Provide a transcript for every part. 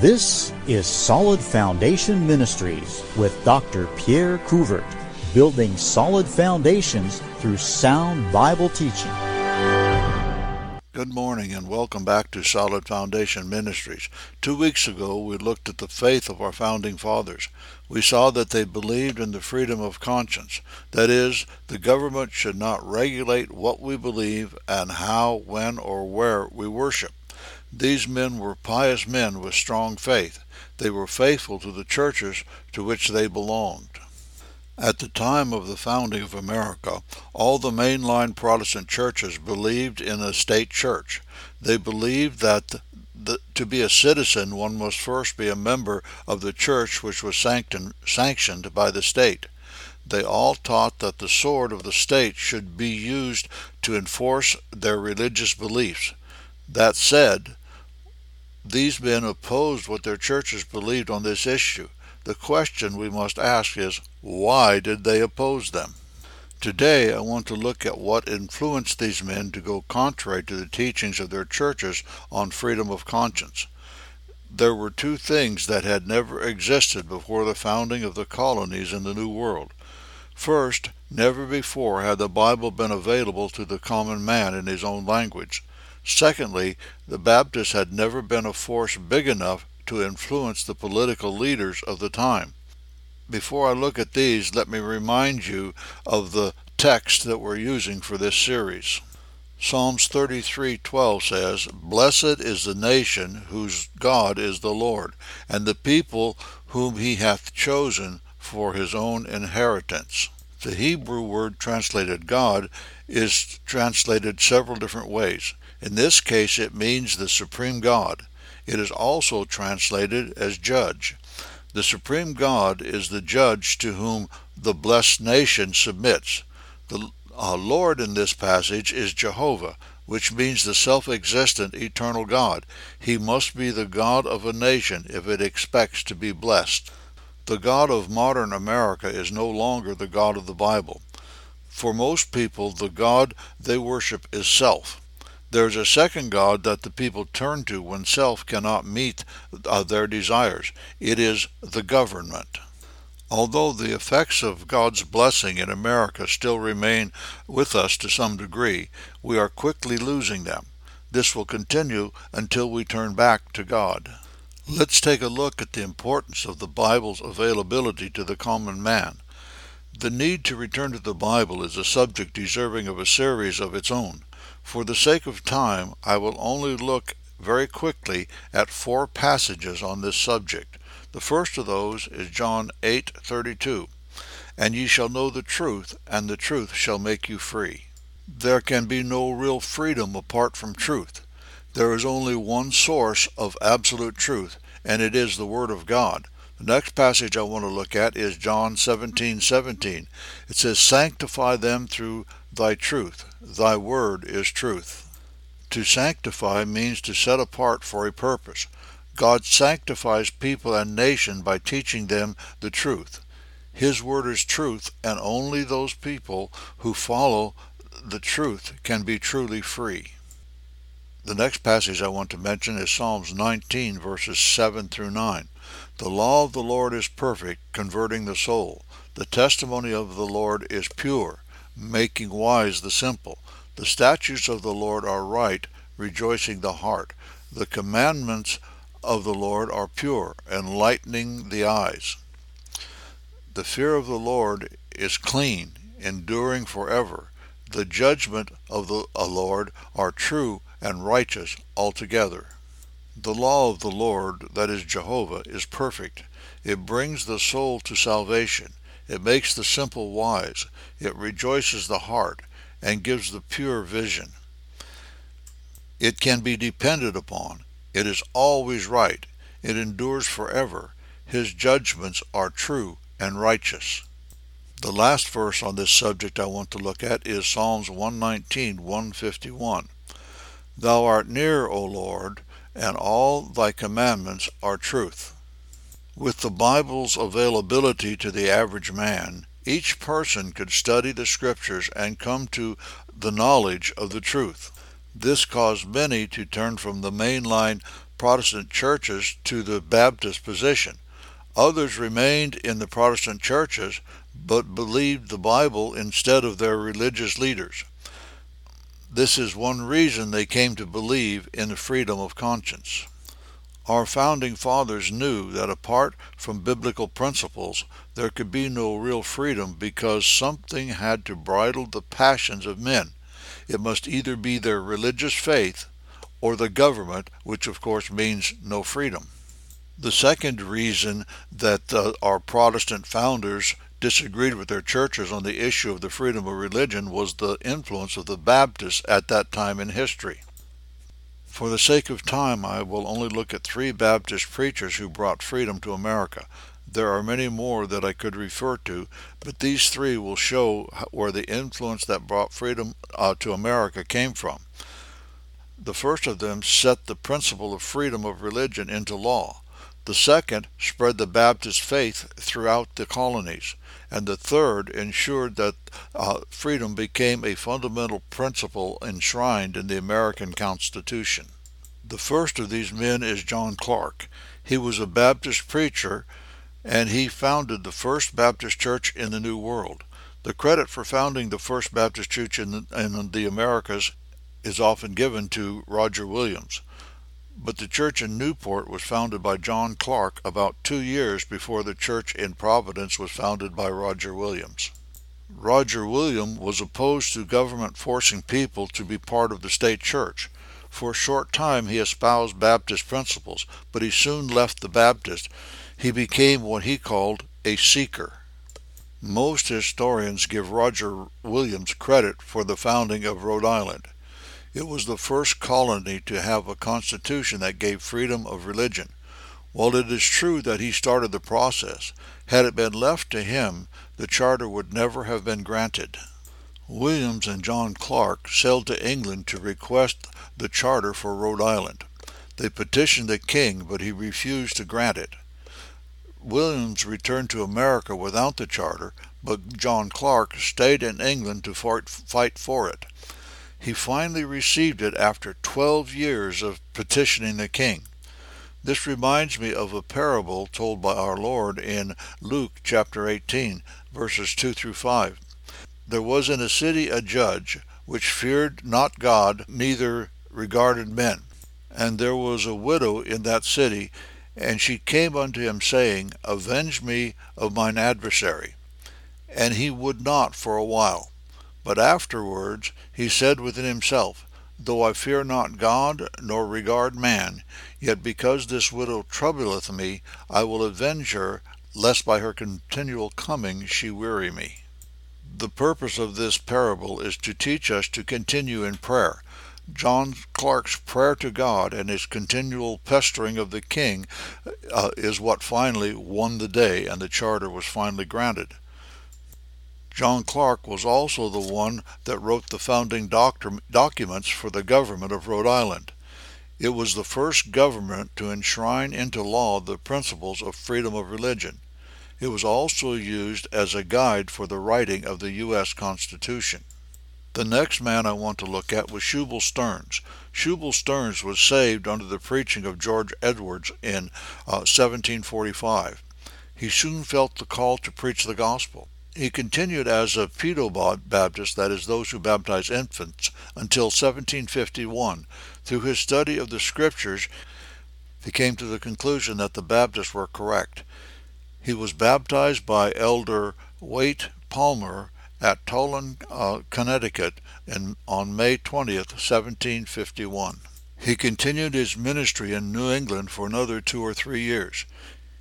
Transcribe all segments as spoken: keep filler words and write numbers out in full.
This is Solid Foundation Ministries with Doctor Pierre Couvert, building solid foundations through sound Bible teaching. Good morning and welcome back to Solid Foundation Ministries. Two weeks ago we looked at the faith of our founding fathers. We saw that they believed in the freedom of conscience. That is, the government should not regulate what we believe and how, when, or where we worship. These men were pious men with strong faith. They were faithful to the churches to which they belonged. At the time of the founding of America, all the mainline Protestant churches believed in a state church. They believed that the, the, to be a citizen, one must first be a member of the church which was sanctin, sanctioned by the state. They all taught that the sword of the state should be used to enforce their religious beliefs. That said, these men opposed what their churches believed on this issue. The question we must ask is, why did they oppose them? Today I want to look at what influenced these men to go contrary to the teachings of their churches on freedom of conscience. There were two things that had never existed before the founding of the colonies in the New World. First, never before had the Bible been available to the common man in his own language. Secondly, the Baptists had never been a force big enough to influence the political leaders of the time. Before I look at these, let me remind you of the text that we're using for this series. Psalms thirty-three twelve says, "Blessed is the nation whose God is the Lord, and the people whom he hath chosen for his own inheritance." The Hebrew word translated God is translated several different ways. In this case, it means the supreme God. It is also translated as judge. The supreme God is the judge to whom the blessed nation submits. The uh, Lord in this passage is Jehovah, which means the self-existent eternal God. He must be the God of a nation if it expects to be blessed. The God of modern America is no longer the God of the Bible. For most people, the God they worship is self. There is a second God that the people turn to when self cannot meet uh, their desires. It is the government. Although the effects of God's blessing in America still remain with us to some degree, we are quickly losing them. This will continue until we turn back to God. Let's take a look at the importance of the Bible's availability to the common man. The need to return to the Bible is a subject deserving of a series of its own. For the sake of time, I will only look very quickly at four passages on this subject. The first of those is John eight thirty-two, "And ye shall know the truth, and the truth shall make you free." There can be no real freedom apart from truth. There is only one source of absolute truth, and it is the Word of God. The next passage I want to look at is John seventeen seventeen. It says, "Sanctify them through Thy truth. Thy word is truth." To sanctify means to set apart for a purpose. God sanctifies people and nation by teaching them the truth. His word is truth, and only those people who follow the truth can be truly free. The next passage I want to mention is Psalms nineteen, verses seven through nine. "The law of the Lord is perfect, converting the soul. The testimony of the Lord is pure, making wise the simple. The statutes of the Lord are right, rejoicing the heart. The commandments of the Lord are pure, enlightening the eyes. The fear of the Lord is clean, enduring forever. The judgment of the Lord are true and righteous altogether." The law of the Lord, that is Jehovah, is perfect. It brings the soul to salvation. It makes the simple wise, it rejoices the heart, and gives the pure vision. It can be depended upon, it is always right, it endures forever, his judgments are true and righteous. The last verse on this subject I want to look at is Psalms one nineteen, one fifty-one. "Thou art near, O Lord, and all thy commandments are truth." With the Bible's availability to the average man, each person could study the Scriptures and come to the knowledge of the truth. This caused many to turn from the mainline Protestant churches to the Baptist position. Others remained in the Protestant churches, but believed the Bible instead of their religious leaders. This is one reason they came to believe in the freedom of conscience. Our founding fathers knew that apart from biblical principles, there could be no real freedom because something had to bridle the passions of men. It must either be their religious faith or the government, which of course means no freedom. The second reason that uh, our Protestant founders disagreed with their churches on the issue of the freedom of religion was the influence of the Baptists at that time in history. For the sake of time, I will only look at three Baptist preachers who brought freedom to America. There are many more that I could refer to, but these three will show where the influence that brought freedom uh, to America came from. The first of them set the principle of freedom of religion into law. The second spread the Baptist faith throughout the colonies. And the third ensured that uh, freedom became a fundamental principle enshrined in the American Constitution. The first of these men is John Clark. He was a Baptist preacher, and he founded the First Baptist Church in the New World. The credit for founding the First Baptist Church in the, in the Americas is often given to Roger Williams. But the church in Newport was founded by John Clark about two years before the church in Providence was founded by Roger Williams. Roger Williams was opposed to government forcing people to be part of the state church. For a short time he espoused Baptist principles, but he soon left the Baptist. He became what he called a seeker. Most historians give Roger Williams credit for the founding of Rhode Island. It was the first colony to have a constitution that gave freedom of religion. While it is true that he started the process, had it been left to him, the charter would never have been granted. Williams and John Clark sailed to England to request the charter for Rhode Island. They petitioned the king, but he refused to grant it. Williams returned to America without the charter, but John Clark stayed in England to fight for it. He finally received it after twelve years of petitioning the king. This reminds me of a parable told by our Lord in Luke chapter eighteen, verses two through five. There was in a city a judge, which feared not God, neither regarded men. And there was a widow in that city, and she came unto him, saying, Avenge me of mine adversary. And he would not for a while. But afterwards he said within himself, Though I fear not God, nor regard man, yet because this widow troubleth me, I will avenge her, lest by her continual coming she weary me. The purpose of this parable is to teach us to continue in prayer. John Clark's prayer to God and his continual pestering of the king uh, is what finally won the day, and the charter was finally granted. John Clark was also the one that wrote the founding doctor, documents for the government of Rhode Island. It was the first government to enshrine into law the principles of freedom of religion. It was also used as a guide for the writing of the U S Constitution. The next man I want to look at was Shubal Stearns. Shubal Stearns was saved under the preaching of George Edwards in uh, seventeen forty-five. He soon felt the call to preach the gospel. He continued as a pedobaptist, that is, those who baptize infants, until seventeen fifty-one. Through his study of the Scriptures, he came to the conclusion that the Baptists were correct. He was baptized by Elder Waite Palmer at Toland, uh, Connecticut, in, on May twentieth, seventeen fifty-one. He continued his ministry in New England for another two or three years.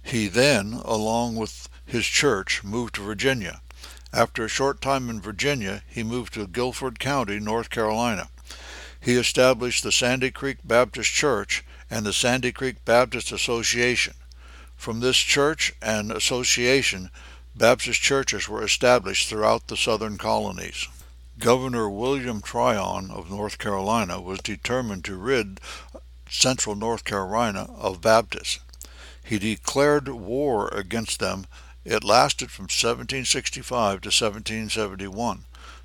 He then, along with his church, moved to Virginia. After a short time in Virginia, he moved to Guilford County, North Carolina. He established the Sandy Creek Baptist Church and the Sandy Creek Baptist Association. From this church and association, Baptist churches were established throughout the southern colonies. Governor William Tryon of North Carolina was determined to rid central North Carolina of Baptists. He declared war against them. It lasted from seventeen sixty-five to seventeen seventy-one.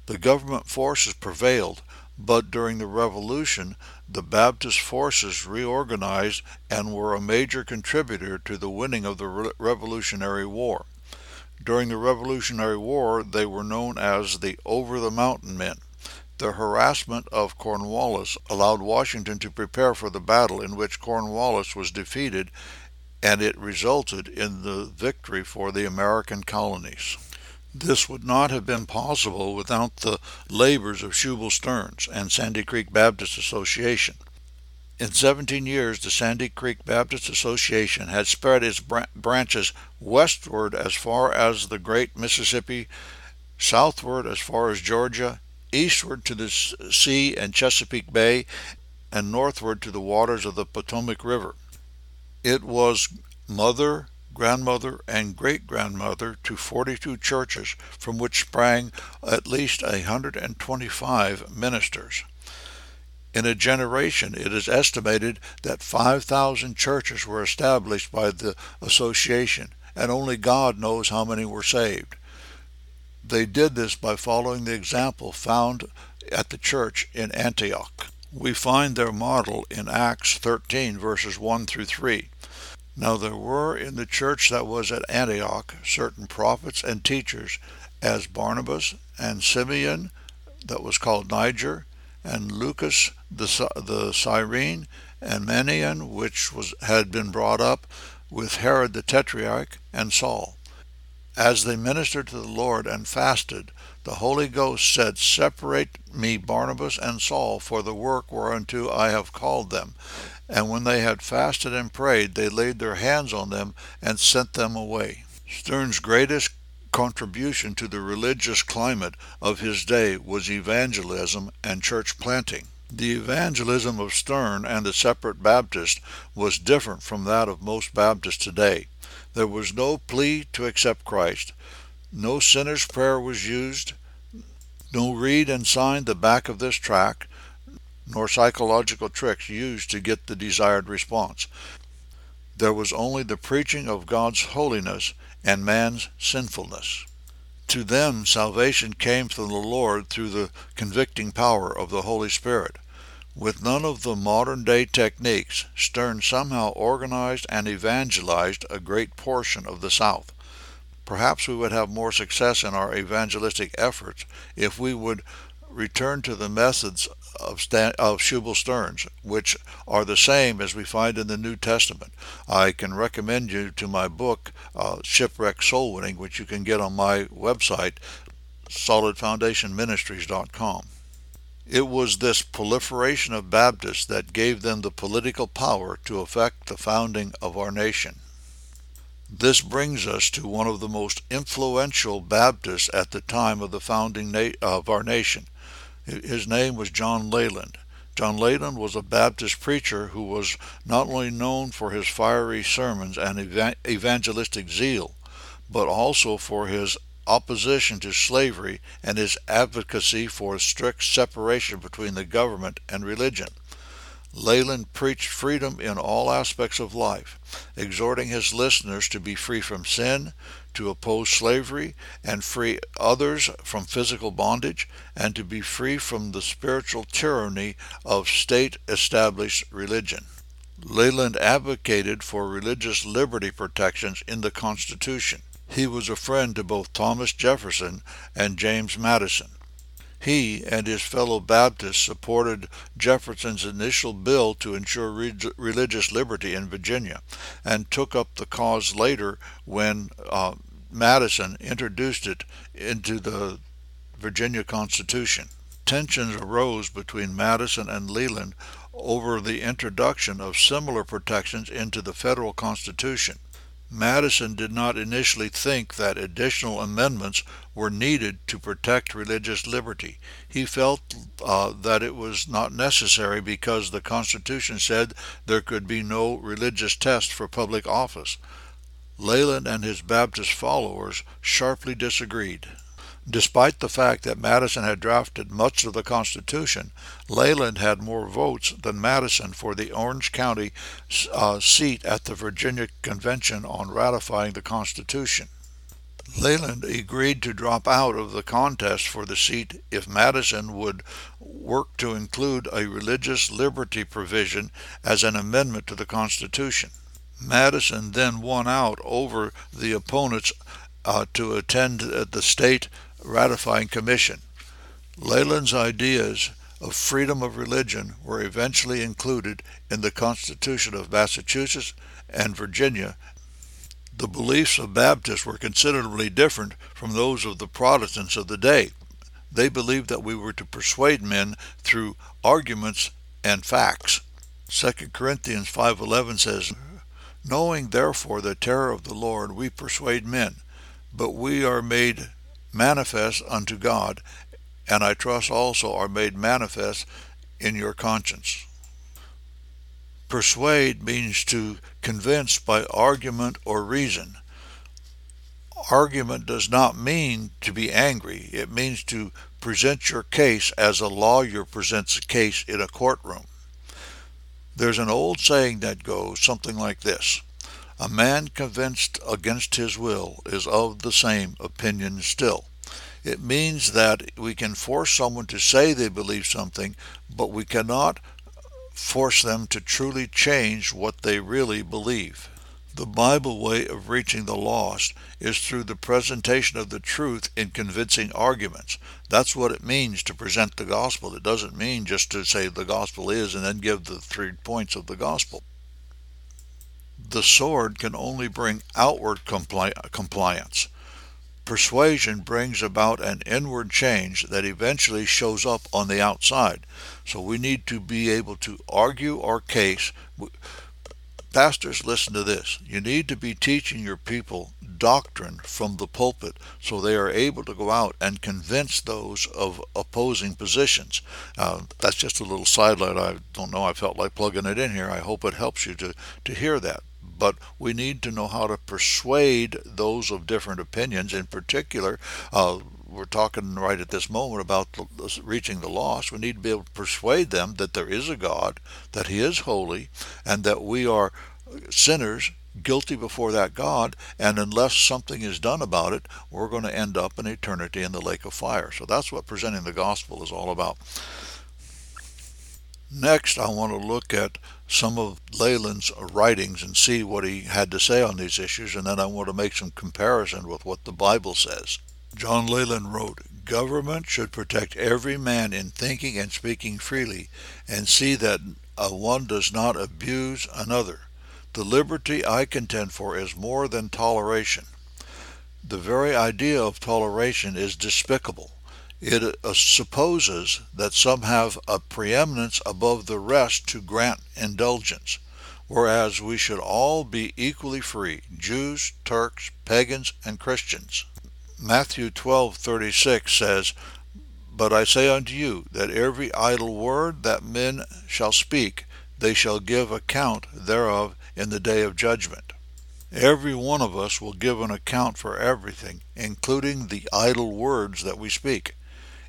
The government forces prevailed, but during the Revolution, the Baptist forces reorganized and were a major contributor to the winning of the Re- Revolutionary War. During the Revolutionary War, they were known as the Over-the-Mountain Men. The harassment of Cornwallis allowed Washington to prepare for the battle in which Cornwallis was defeated, and it resulted in the victory for the American colonies. This would not have been possible without the labors of Shubal Stearns and Sandy Creek Baptist Association. In seventeen years, the Sandy Creek Baptist Association had spread its br- branches westward as far as the Great Mississippi, southward as far as Georgia, eastward to the sea and Chesapeake Bay, and northward to the waters of the Potomac River. It was mother, grandmother, and great-grandmother to forty-two churches, from which sprang at least one hundred twenty-five ministers. In a generation, it is estimated that five thousand churches were established by the association, and only God knows how many were saved. They did this by following the example found at the church in Antioch. We find their model in Acts thirteen, verses one through three. Now there were in the church that was at Antioch certain prophets and teachers, as Barnabas and Simeon, that was called Niger, and Lucas the, the Cyrene, and Manaen, which was, had been brought up with Herod the Tetrarch, and Saul. As they ministered to the Lord and fasted, the Holy Ghost said, Separate me Barnabas and Saul for the work whereunto I have called them. And when they had fasted and prayed, they laid their hands on them and sent them away. Stearns' greatest contribution to the religious climate of his day was evangelism and church planting. The evangelism of Stearns and the separate Baptists was different from that of most Baptists today. There was no plea to accept Christ. No sinner's prayer was used. No read and sign the back of this tract, nor psychological tricks used to get the desired response. There was only the preaching of God's holiness and man's sinfulness. To them, salvation came from the Lord through the convicting power of the Holy Spirit. With none of the modern-day techniques, Stearns somehow organized and evangelized a great portion of the South. Perhaps we would have more success in our evangelistic efforts if we would return to the methods of, Stan- of Shubal Stearns, which are the same as we find in the New Testament. I can recommend you to my book, uh, Shipwrecked Soul Winning, which you can get on my website, solid foundation ministries dot com. It was this proliferation of Baptists that gave them the political power to affect the founding of our nation. This brings us to one of the most influential Baptists at the time of the founding na- of our nation. His name was John Leland. John Leland was a Baptist preacher who was not only known for his fiery sermons and ev- evangelistic zeal, but also for his opposition to slavery and his advocacy for strict separation between the government and religion. Leland preached freedom in all aspects of life, exhorting his listeners to be free from sin, to oppose slavery, and free others from physical bondage, and to be free from the spiritual tyranny of state-established religion. Leland advocated for religious liberty protections in the Constitution. He was a friend to both Thomas Jefferson and James Madison. He and his fellow Baptists supported Jefferson's initial bill to ensure re- religious liberty in Virginia, and took up the cause later when uh, Madison introduced it into the Virginia Constitution. Tensions arose between Madison and Leland over the introduction of similar protections into the federal Constitution. Madison did not initially think that additional amendments were needed to protect religious liberty. He felt uh, that it was not necessary because the Constitution said there could be no religious test for public office. Leland and his Baptist followers sharply disagreed. Despite the fact that Madison had drafted much of the Constitution, Leland had more votes than Madison for the Orange County uh, seat at the Virginia Convention on ratifying the Constitution. Leland agreed to drop out of the contest for the seat if Madison would work to include a religious liberty provision as an amendment to the Constitution. Madison then won out over the opponents uh, to attend at the state ratifying commission. Leland's ideas of freedom of religion were eventually included in the Constitution of Massachusetts and Virginia. The beliefs of Baptists were considerably different from those of the Protestants of the day. They believed that we were to persuade men through arguments and facts. Second Corinthians five eleven says, "Knowing therefore the terror of the Lord, we persuade men, but we are made manifest unto God, and I trust also are made manifest in your conscience." Persuade means to convince by argument or reason. Argument does not mean to be angry. It means to present your case as a lawyer presents a case in a courtroom. There's an old saying that goes something like this: "A man convinced against his will is of the same opinion still." It means that we can force someone to say they believe something, but we cannot force them to truly change what they really believe. The Bible way of reaching the lost is through the presentation of the truth in convincing arguments. That's what it means to present the gospel. It doesn't mean just to say the gospel is and then give the three points of the gospel. The sword can only bring outward compli- compliance. Persuasion brings about an inward change that eventually shows up on the outside. So we need to be able to argue our case. Pastors, listen to this. You need to be teaching your people doctrine from the pulpit so they are able to go out and convince those of opposing positions. Uh, that's just a little sideline. I don't know. I felt like plugging it in here. I hope it helps you to, to hear that. But we need to know how to persuade those of different opinions. In particular, uh, we're talking right at this moment about reaching the lost. We need to be able to persuade them that there is a God, that He is holy, and that we are sinners, guilty before that God, and unless something is done about it, we're going to end up in eternity in the lake of fire. So that's what presenting the gospel is all about. Next, I want to look at some of Leland's writings and see what he had to say on these issues, and then I want to make some comparison with what the Bible says. John Leland wrote, "Government should protect every man in thinking and speaking freely, and see that one does not abuse another. The liberty I contend for is more than toleration. The very idea of toleration is despicable. It supposes that some have a preeminence above the rest to grant indulgence, whereas we should all be equally free, Jews, Turks, pagans, and Christians. Matthew twelve thirty-six says, "But I say unto you, that every idle word that men shall speak, they shall give account thereof in the day of judgment." Every one of us will give an account for everything, including the idle words that we speak.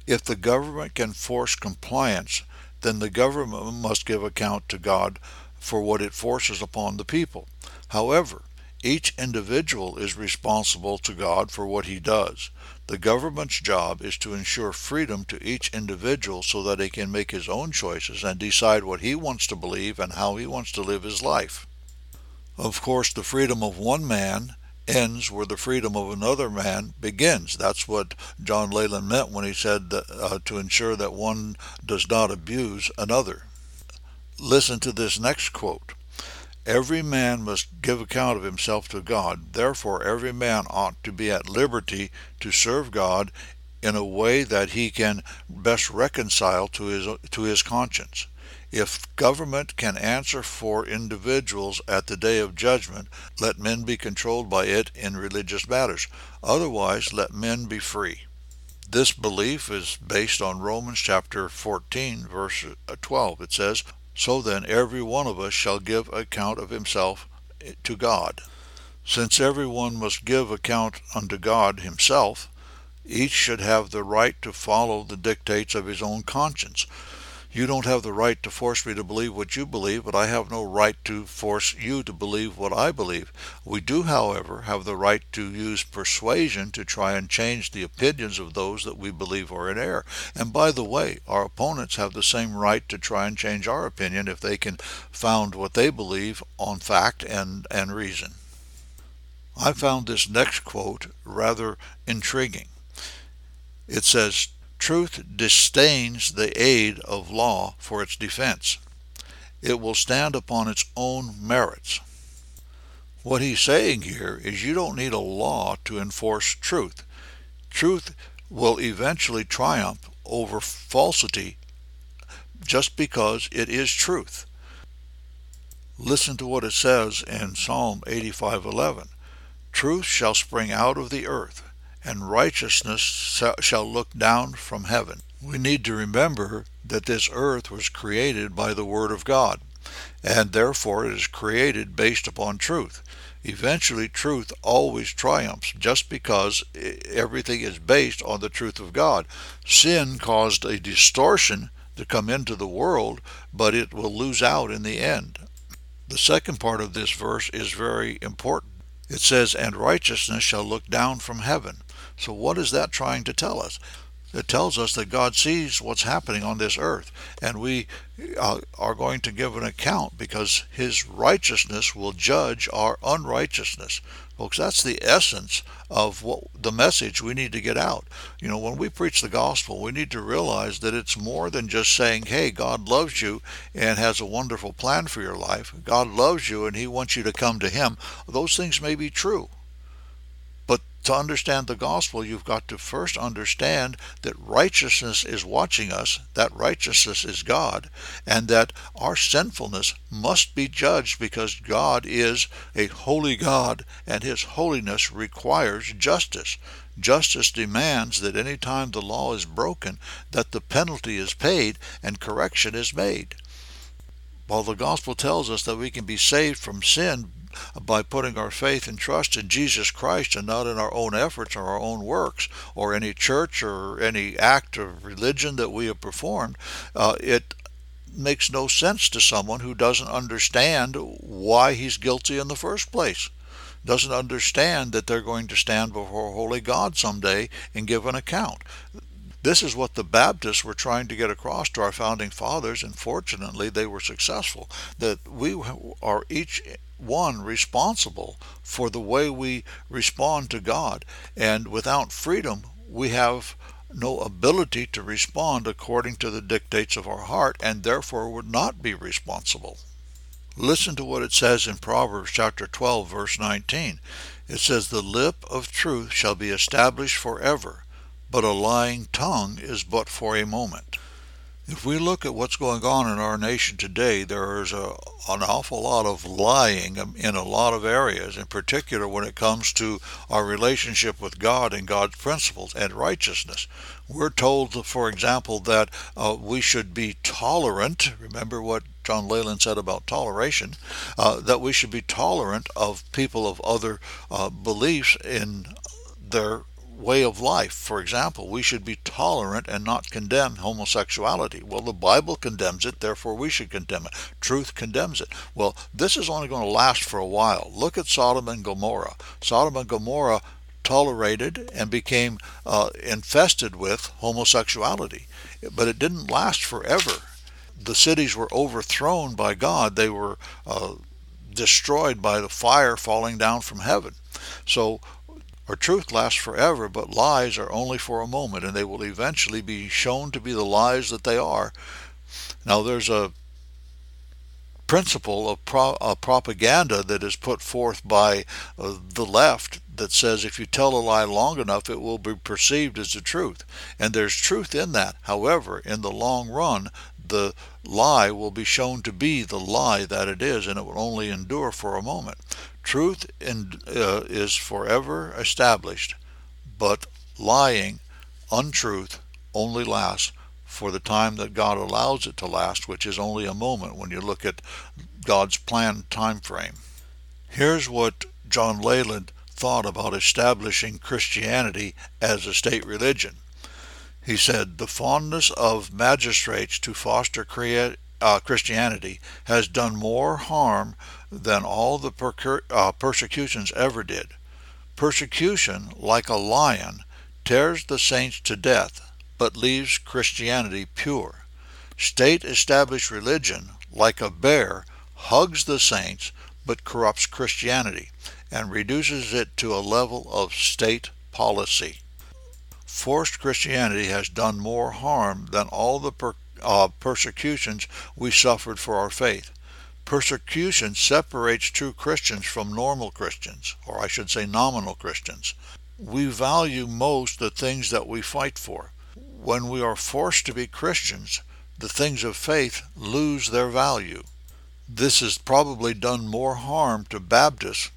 If the government can force compliance, then the government must give account to God for what it forces upon the people. However, each individual is responsible to God for what he does. The government's job is to ensure freedom to each individual so that he can make his own choices and decide what he wants to believe and how he wants to live his life. Of course, the freedom of one man ends where the freedom of another man begins. That's what John Leland meant when he said that, uh, to ensure that one does not abuse another. Listen to this next quote. "Every man must give account of himself to God. Therefore, every man ought to be at liberty to serve God in a way that he can best reconcile to his, to his conscience. If government can answer for individuals at the day of judgment, let men be controlled by it in religious matters. Otherwise, let men be free." This belief is based on Romans chapter fourteen, verse twelve. It says, "So then every one of us shall give account of himself to God." Since everyone must give account unto God himself, each should have the right to follow the dictates of his own conscience. You don't have the right to force me to believe what you believe, but I have no right to force you to believe what I believe. We do, however, have the right to use persuasion to try and change the opinions of those that we believe are in error. And by the way, our opponents have the same right to try and change our opinion if they can found what they believe on fact and, and reason. I found this next quote rather intriguing. It says, "Truth disdains the aid of law for its defense. It will stand upon its own merits." What he's saying here is you don't need a law to enforce truth. Truth will eventually triumph over falsity just because it is truth. Listen to what it says in Psalm eighty-five eleven. "Truth shall spring out of the earth, and righteousness shall look down from heaven." We need to remember that this earth was created by the Word of God, and therefore it is created based upon truth. Eventually, truth always triumphs just because everything is based on the truth of God. Sin caused a distortion to come into the world, but it will lose out in the end. The second part of this verse is very important. It says, "And righteousness shall look down from heaven." So what is that trying to tell us? It tells us that God sees what's happening on this earth, and we are going to give an account because his righteousness will judge our unrighteousness. Folks, that's the essence of what the message we need to get out. You know, when we preach the gospel, we need to realize that it's more than just saying, hey, God loves you and has a wonderful plan for your life. God loves you and he wants you to come to him. Those things may be true. To understand the gospel, you've got to first understand that righteousness is watching us, that righteousness is God, and that our sinfulness must be judged because God is a holy God, and his holiness requires justice. Justice demands that any time the law is broken, that the penalty is paid and correction is made. While the gospel tells us that we can be saved from sin by putting our faith and trust in Jesus Christ and not in our own efforts or our own works or any church or any act of religion that we have performed, uh, it makes no sense to someone who doesn't understand why he's guilty in the first place, doesn't understand that they're going to stand before holy God someday and give an account. This is what the Baptists were trying to get across to our founding fathers, and fortunately they were successful, that we are each one responsible for the way we respond to God, and without freedom we have no ability to respond according to the dictates of our heart, and therefore would not be responsible. Listen to what it says in Proverbs chapter twelve verse nineteen. It says, "The lip of truth shall be established forever, but a lying tongue is but for a moment." If we look at what's going on in our nation today, there is a, an awful lot of lying in a lot of areas, in particular when it comes to our relationship with God and God's principles and righteousness. We're told, for example, that uh, we should be tolerant. Remember what John Leland said about toleration, uh, that we should be tolerant of people of other uh, beliefs in their way of life. For example, we should be tolerant and not condemn homosexuality. Well, the Bible condemns it, therefore we should condemn it. Truth condemns it. Well, this is only going to last for a while. Look at Sodom and Gomorrah. Sodom and Gomorrah tolerated and became uh, infested with homosexuality, but it didn't last forever. The cities were overthrown by God. They were uh, destroyed by the fire falling down from heaven. So our truth lasts forever, but lies are only for a moment, and they will eventually be shown to be the lies that they are. Now, there's a principle of pro- a propaganda that is put forth by uh, the left that says if you tell a lie long enough, it will be perceived as the truth. And there's truth in that. However, in the long run, the lie will be shown to be the lie that it is, and it will only endure for a moment. Truth in, uh, is forever established, but lying, untruth, only lasts for the time that God allows it to last, which is only a moment when you look at God's planned time frame. Here's what John Leland thought about establishing Christianity as a state religion. He said, "The fondness of magistrates to foster crea- uh, Christianity has done more harm than all the per- uh, persecutions ever did. Persecution, like a lion, tears the saints to death, but leaves Christianity pure. State-established religion, like a bear, hugs the saints, but corrupts Christianity and reduces it to a level of state policy. Forced Christianity has done more harm than all the per, uh, persecutions we suffered for our faith. Persecution separates true Christians from normal Christians, or I should say nominal Christians. We value most the things that we fight for. When we are forced to be Christians, the things of faith lose their value. This has probably done more harm to Baptists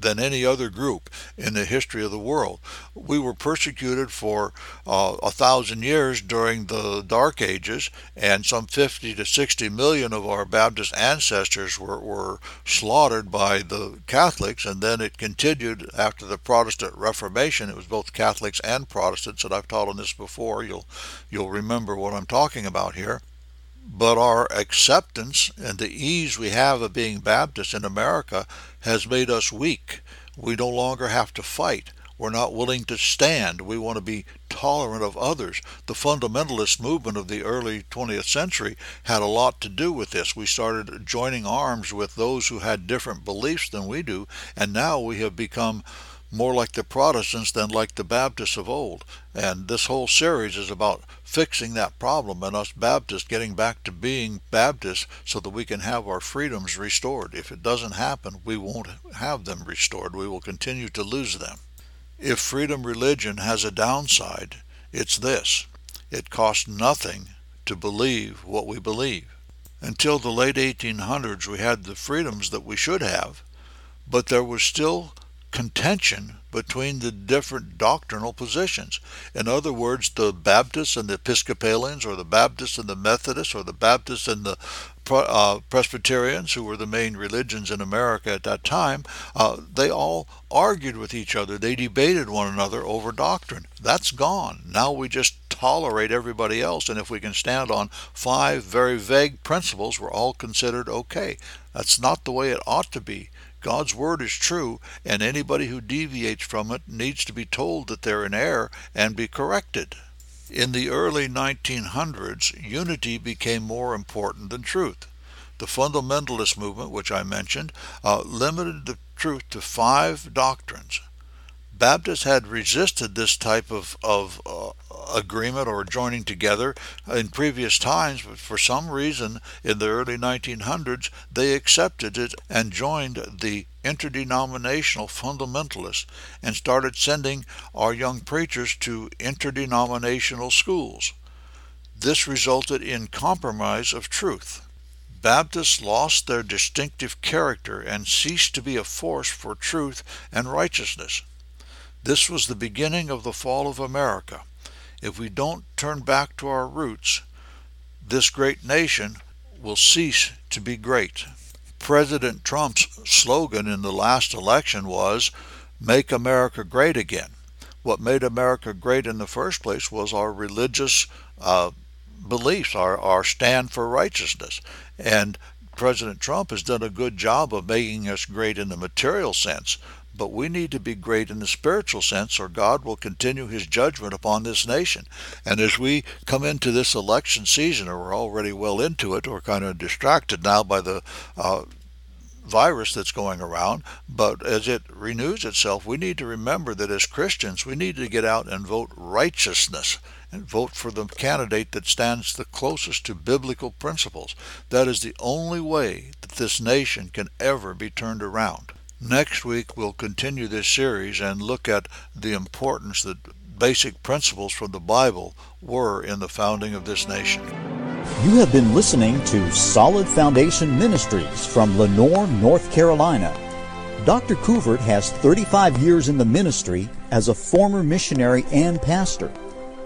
than any other group in the history of the world. We were persecuted for uh, a thousand years during the Dark Ages, and some fifty to sixty million of our Baptist ancestors were, were slaughtered by the Catholics, and then it continued after the Protestant Reformation. It was both Catholics and Protestants, and I've taught on this before. You'll, you'll remember what I'm talking about here. But our acceptance and the ease we have of being Baptist in America has made us weak. We no longer have to fight. We're not willing to stand. We want to be tolerant of others. The fundamentalist movement of the early twentieth century had a lot to do with this. We started joining arms with those who had different beliefs than we do, and now we have become more like the Protestants than like the Baptists of old. And this whole series is about fixing that problem and us Baptists getting back to being Baptists so that we can have our freedoms restored. If it doesn't happen, we won't have them restored. We will continue to lose them. If freedom religion has a downside, it's this. It costs nothing to believe what we believe. Until the late eighteen hundreds, we had the freedoms that we should have, but there was still contention between the different doctrinal positions. In other words, the Baptists and the Episcopalians, or the Baptists and the Methodists, or the Baptists and the uh, Presbyterians, who were the main religions in America at that time, uh, they all argued with each other. They debated one another over doctrine. That's gone. Now we just tolerate everybody else, and if we can stand on five very vague principles, we're all considered okay. That's not the way it ought to be. God's word is true, and anybody who deviates from it needs to be told that they're in error and be corrected. In the early nineteen hundreds, unity became more important than truth. The fundamentalist movement, which I mentioned, uh, limited the truth to five doctrines. Baptists had resisted this type of, of uh, agreement or joining together in previous times, but for some reason in the early nineteen hundreds they accepted it and joined the interdenominational fundamentalists and started sending our young preachers to interdenominational schools. This resulted in compromise of truth. Baptists lost their distinctive character and ceased to be a force for truth and righteousness. This was the beginning of the fall of America. If we don't turn back to our roots, this great nation will cease to be great. President Trump's slogan in the last election was, "Make America Great Again." What made America great in the first place was our religious uh, beliefs, our, our stand for righteousness. And President Trump has done a good job of making us great in the material sense, but we need to be great in the spiritual sense, or God will continue his judgment upon this nation. And as we come into this election season, or we're already well into it, we're kind of distracted now by the uh, virus that's going around, but as it renews itself, we need to remember that as Christians, we need to get out and vote righteousness, and vote for the candidate that stands the closest to biblical principles. That is the only way that this nation can ever be turned around. Next week, we'll continue this series and look at the importance that basic principles from the Bible were in the founding of this nation. You have been listening to Solid Foundation Ministries from Lenoir, North Carolina. Doctor Couvert has thirty-five years in the ministry as a former missionary and pastor.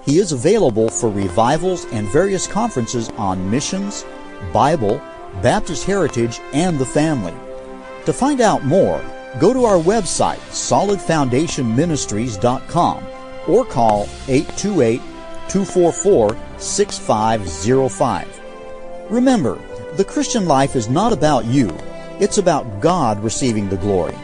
He is available for revivals and various conferences on missions, Bible, Baptist heritage, and the family. To find out more, go to our website, solid foundation ministries dot com, or call eight two eight two four four, six five zero five. Remember, the Christian life is not about you. It's about God receiving the glory.